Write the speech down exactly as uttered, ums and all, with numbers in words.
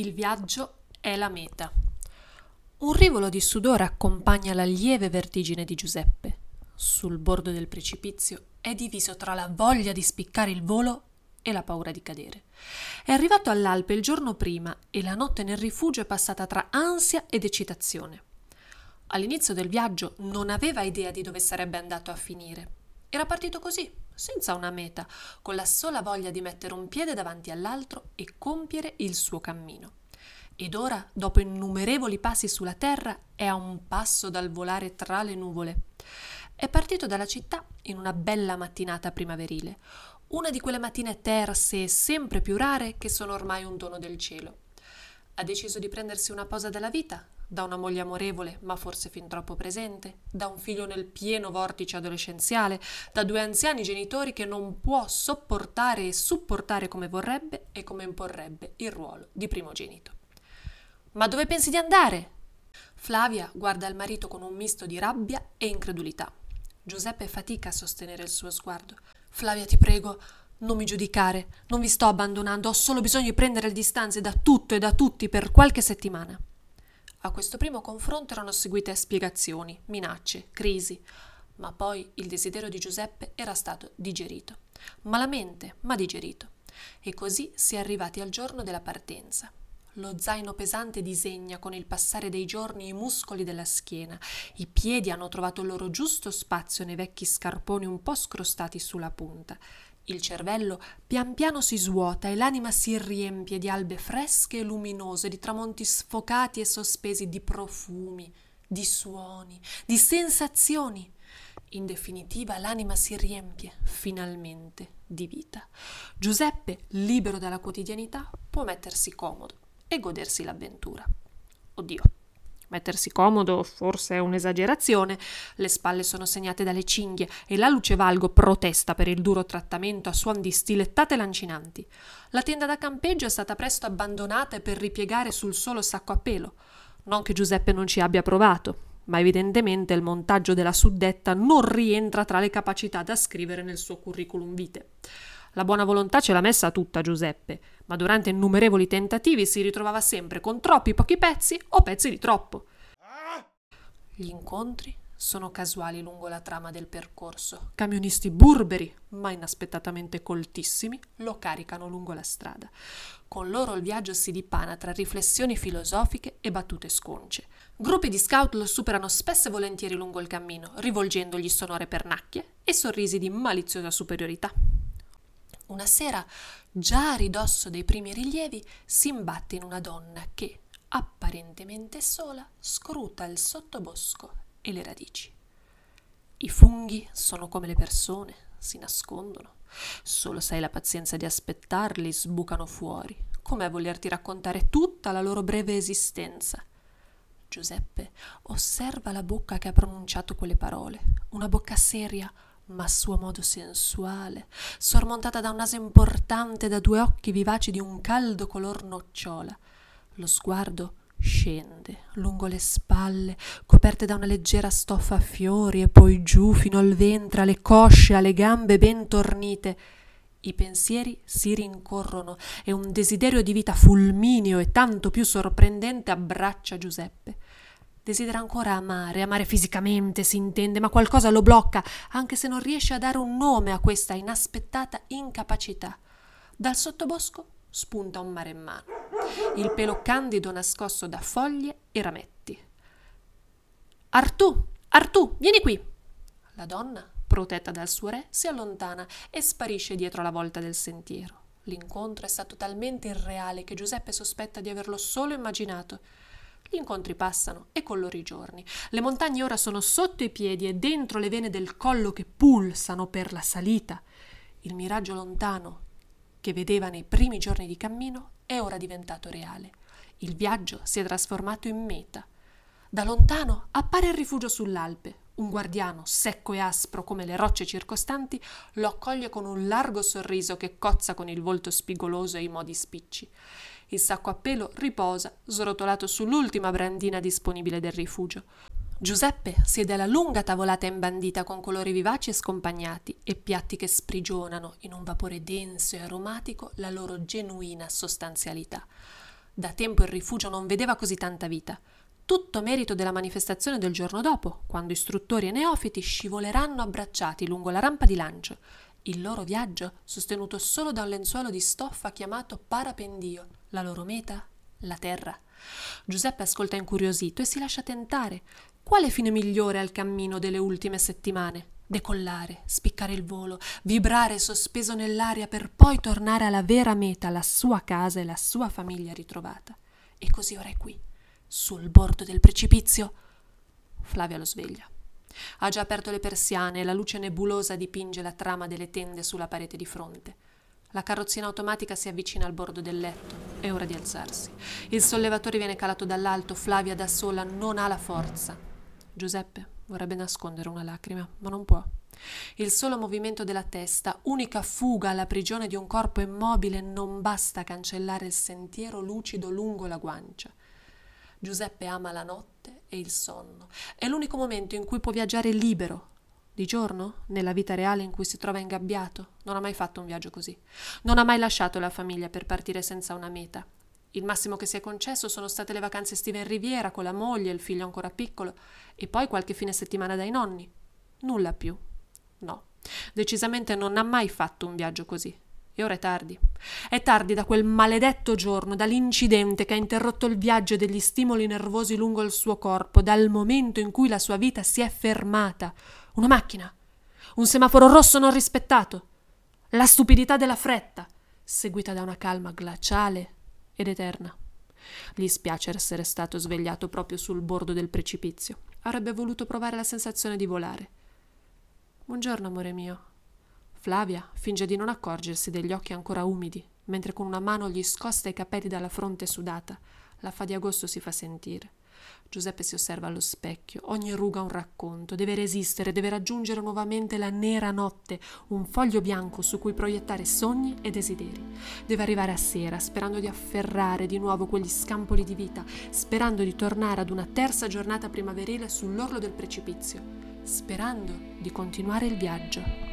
Il viaggio è la meta. Un rivolo di sudore accompagna la lieve vertigine di Giuseppe. Sul bordo del precipizio è diviso tra la voglia di spiccare il volo e la paura di cadere. È arrivato all'Alpe il giorno prima e la notte nel rifugio è passata tra ansia ed eccitazione. All'inizio del viaggio non aveva idea di dove sarebbe andato a finire. Era partito così, senza una meta, con la sola voglia di mettere un piede davanti all'altro e compiere il suo cammino. Ed ora, dopo innumerevoli passi sulla terra, è a un passo dal volare tra le nuvole. È partito dalla città in una bella mattinata primaverile, una di quelle mattine terse e sempre più rare che sono ormai un dono del cielo. Ha deciso di prendersi una pausa dalla vita, da una moglie amorevole, ma forse fin troppo presente, da un figlio nel pieno vortice adolescenziale, da due anziani genitori che non può sopportare e supportare come vorrebbe e come imporrebbe il ruolo di primogenito. «Ma dove pensi di andare?» Flavia guarda il marito con un misto di rabbia e incredulità. Giuseppe fatica a sostenere il suo sguardo. «Flavia, ti prego, non mi giudicare, non vi sto abbandonando, ho solo bisogno di prendere le distanze da tutto e da tutti per qualche settimana». A questo primo confronto erano seguite spiegazioni, minacce, crisi, ma poi il desiderio di Giuseppe era stato digerito. Malamente, ma digerito. E così si è arrivati al giorno della partenza. Lo zaino pesante disegna con il passare dei giorni i muscoli della schiena. I piedi hanno trovato il loro giusto spazio nei vecchi scarponi un po' scrostati sulla punta. Il cervello pian piano si svuota e l'anima si riempie di albe fresche e luminose, di tramonti sfocati e sospesi, di profumi, di suoni, di sensazioni. In definitiva, l'anima si riempie, finalmente, di vita. Giuseppe, libero dalla quotidianità, può mettersi comodo e godersi l'avventura. Oddio, mettersi comodo forse è un'esagerazione, le spalle sono segnate dalle cinghie e la Lucevalgo protesta per il duro trattamento a suon di stilettate lancinanti. La tenda da campeggio è stata presto abbandonata per ripiegare sul solo sacco a pelo. Non che Giuseppe non ci abbia provato, ma evidentemente il montaggio della suddetta non rientra tra le capacità da scrivere nel suo curriculum vitae. La buona volontà ce l'ha messa tutta Giuseppe, ma durante innumerevoli tentativi si ritrovava sempre con troppi pochi pezzi o pezzi di troppo. Gli incontri sono casuali lungo la trama del percorso. Camionisti burberi, ma inaspettatamente coltissimi, lo caricano lungo la strada. Con loro il viaggio si dipana tra riflessioni filosofiche e battute sconce. Gruppi di scout lo superano spesso e volentieri lungo il cammino, rivolgendogli sonore pernacchie e sorrisi di maliziosa superiorità. Una sera, già a ridosso dei primi rilievi, si imbatte in una donna che, apparentemente sola, scruta il sottobosco e le radici. I funghi sono come le persone, si nascondono. Solo se hai la pazienza di aspettarli, sbucano fuori, come a volerti raccontare tutta la loro breve esistenza. Giuseppe osserva la bocca che ha pronunciato quelle parole, una bocca seria, ma a suo modo sensuale, sormontata da un naso importante e da due occhi vivaci di un caldo color nocciola. Lo sguardo scende lungo le spalle, coperte da una leggera stoffa a fiori, e poi giù fino al ventre, alle cosce, alle gambe ben tornite. I pensieri si rincorrono e un desiderio di vita fulmineo e tanto più sorprendente abbraccia Giuseppe. Desidera ancora amare, amare fisicamente si intende, ma qualcosa lo blocca, anche se non riesce a dare un nome a questa inaspettata incapacità. Dal sottobosco spunta un maremmano, il pelo candido nascosto da foglie e rametti. «Artù, Artù, vieni qui!» La donna, protetta dal suo re, si allontana e sparisce dietro la volta del sentiero. L'incontro è stato talmente irreale che Giuseppe sospetta di averlo solo immaginato. Gli incontri passano e con loro i giorni. Le montagne ora sono sotto i piedi e dentro le vene del collo che pulsano per la salita. Il miraggio lontano che vedeva nei primi giorni di cammino è ora diventato reale. Il viaggio si è trasformato in meta. Da lontano appare il rifugio sull'Alpe. Un guardiano, secco e aspro come le rocce circostanti, lo accoglie con un largo sorriso che cozza con il volto spigoloso e i modi spicci. Il sacco a pelo riposa, srotolato sull'ultima brandina disponibile del rifugio. Giuseppe siede alla lunga tavolata imbandita con colori vivaci e scompagnati e piatti che sprigionano in un vapore denso e aromatico la loro genuina sostanzialità. Da tempo il rifugio non vedeva così tanta vita. Tutto merito della manifestazione del giorno dopo, quando istruttori e neofiti scivoleranno abbracciati lungo la rampa di lancio. Il loro viaggio sostenuto solo da un lenzuolo di stoffa chiamato parapendio. La loro meta? La terra. Giuseppe ascolta incuriosito e si lascia tentare. Quale fine migliore al cammino delle ultime settimane? Decollare, spiccare il volo, vibrare sospeso nell'aria per poi tornare alla vera meta, la sua casa e la sua famiglia ritrovata. E così ora è qui, sul bordo del precipizio. Flavia lo sveglia. Ha già aperto le persiane e la luce nebulosa dipinge la trama delle tende sulla parete di fronte. La carrozzina automatica si avvicina al bordo del letto. È ora di alzarsi. Il sollevatore viene calato dall'alto. Flavia da sola non ha la forza. Giuseppe vorrebbe nascondere una lacrima, ma non può. Il solo movimento della testa, unica fuga alla prigione di un corpo immobile, non basta a cancellare il sentiero lucido lungo la guancia. Giuseppe ama la notte e il sonno. È l'unico momento in cui può viaggiare libero. Di giorno, nella vita reale in cui si trova ingabbiato, non ha mai fatto un viaggio così. Non ha mai lasciato la famiglia per partire senza una meta. Il massimo che si è concesso sono state le vacanze estive in riviera con la moglie e il figlio ancora piccolo e poi qualche fine settimana dai nonni. Nulla più. No, decisamente non ha mai fatto un viaggio così. E ora è tardi. È tardi da quel maledetto giorno, dall'incidente che ha interrotto il viaggio degli stimoli nervosi lungo il suo corpo, dal momento in cui la sua vita si è fermata. Una macchina, un semaforo rosso non rispettato, la stupidità della fretta, seguita da una calma glaciale ed eterna. Gli spiace essere stato svegliato proprio sul bordo del precipizio. Avrebbe voluto provare la sensazione di volare. Buongiorno, amore mio. Flavia finge di non accorgersi degli occhi ancora umidi, mentre con una mano gli scosta i capelli dalla fronte sudata. La fa di agosto si fa sentire. Giuseppe si osserva allo specchio, ogni ruga un racconto, deve resistere, deve raggiungere nuovamente la nera notte, un foglio bianco su cui proiettare sogni e desideri. Deve arrivare a sera, sperando di afferrare di nuovo quegli scampoli di vita, sperando di tornare ad una terza giornata primaverile sull'orlo del precipizio, sperando di continuare il viaggio.